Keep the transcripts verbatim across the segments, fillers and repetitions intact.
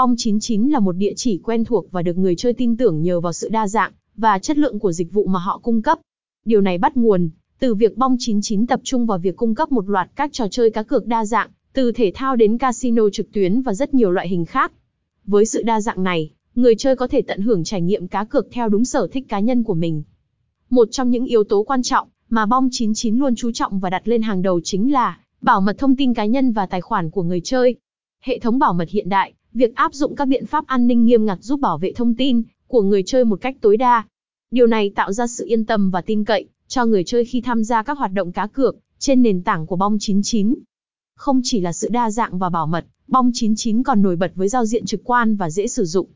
Bong chín chín là một địa chỉ quen thuộc và được người chơi tin tưởng nhờ vào sự đa dạng và chất lượng của dịch vụ mà họ cung cấp. Điều này bắt nguồn từ việc Bong chín chín tập trung vào việc cung cấp một loạt các trò chơi cá cược đa dạng, từ thể thao đến casino trực tuyến và rất nhiều loại hình khác. Với sự đa dạng này, người chơi có thể tận hưởng trải nghiệm cá cược theo đúng sở thích cá nhân của mình. Một trong những yếu tố quan trọng mà Bong chín chín luôn chú trọng và đặt lên hàng đầu chính là bảo mật thông tin cá nhân và tài khoản của người chơi. Hệ thống bảo mật hiện đại, việc áp dụng các biện pháp an ninh nghiêm ngặt giúp bảo vệ thông tin của người chơi một cách tối đa. Điều này tạo ra sự yên tâm và tin cậy cho người chơi khi tham gia các hoạt động cá cược trên nền tảng của Bong chín chín. Không chỉ là sự đa dạng và bảo mật, Bong chín chín còn nổi bật với giao diện trực quan và dễ sử dụng.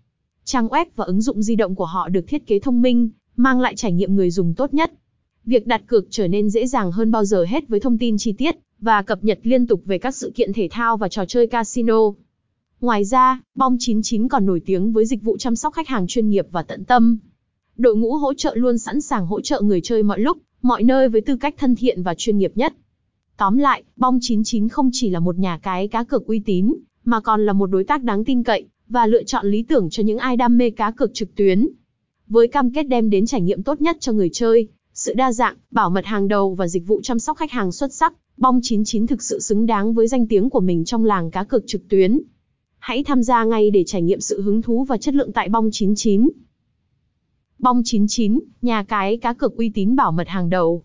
Trang web và ứng dụng di động của họ được thiết kế thông minh, mang lại trải nghiệm người dùng tốt nhất. Việc đặt cược trở nên dễ dàng hơn bao giờ hết với thông tin chi tiết và cập nhật liên tục về các sự kiện thể thao và trò chơi casino. Ngoài ra, Bong chín chín còn nổi tiếng với dịch vụ chăm sóc khách hàng chuyên nghiệp và tận tâm. Đội ngũ hỗ trợ luôn sẵn sàng hỗ trợ người chơi mọi lúc, mọi nơi với tư cách thân thiện và chuyên nghiệp nhất. Tóm lại, Bong chín chín không chỉ là một nhà cái cá cược uy tín, mà còn là một đối tác đáng tin cậy và lựa chọn lý tưởng cho những ai đam mê cá cược trực tuyến. Với cam kết đem đến trải nghiệm tốt nhất cho người chơi, sự đa dạng, bảo mật hàng đầu và dịch vụ chăm sóc khách hàng xuất sắc, Bong chín chín thực sự xứng đáng với danh tiếng của mình trong làng cá cược trực tuyến. Hãy tham gia ngay để trải nghiệm sự hứng thú và chất lượng tại Bong chín chín. Bong chín chín, nhà cái cá cược uy tín, bảo mật hàng đầu.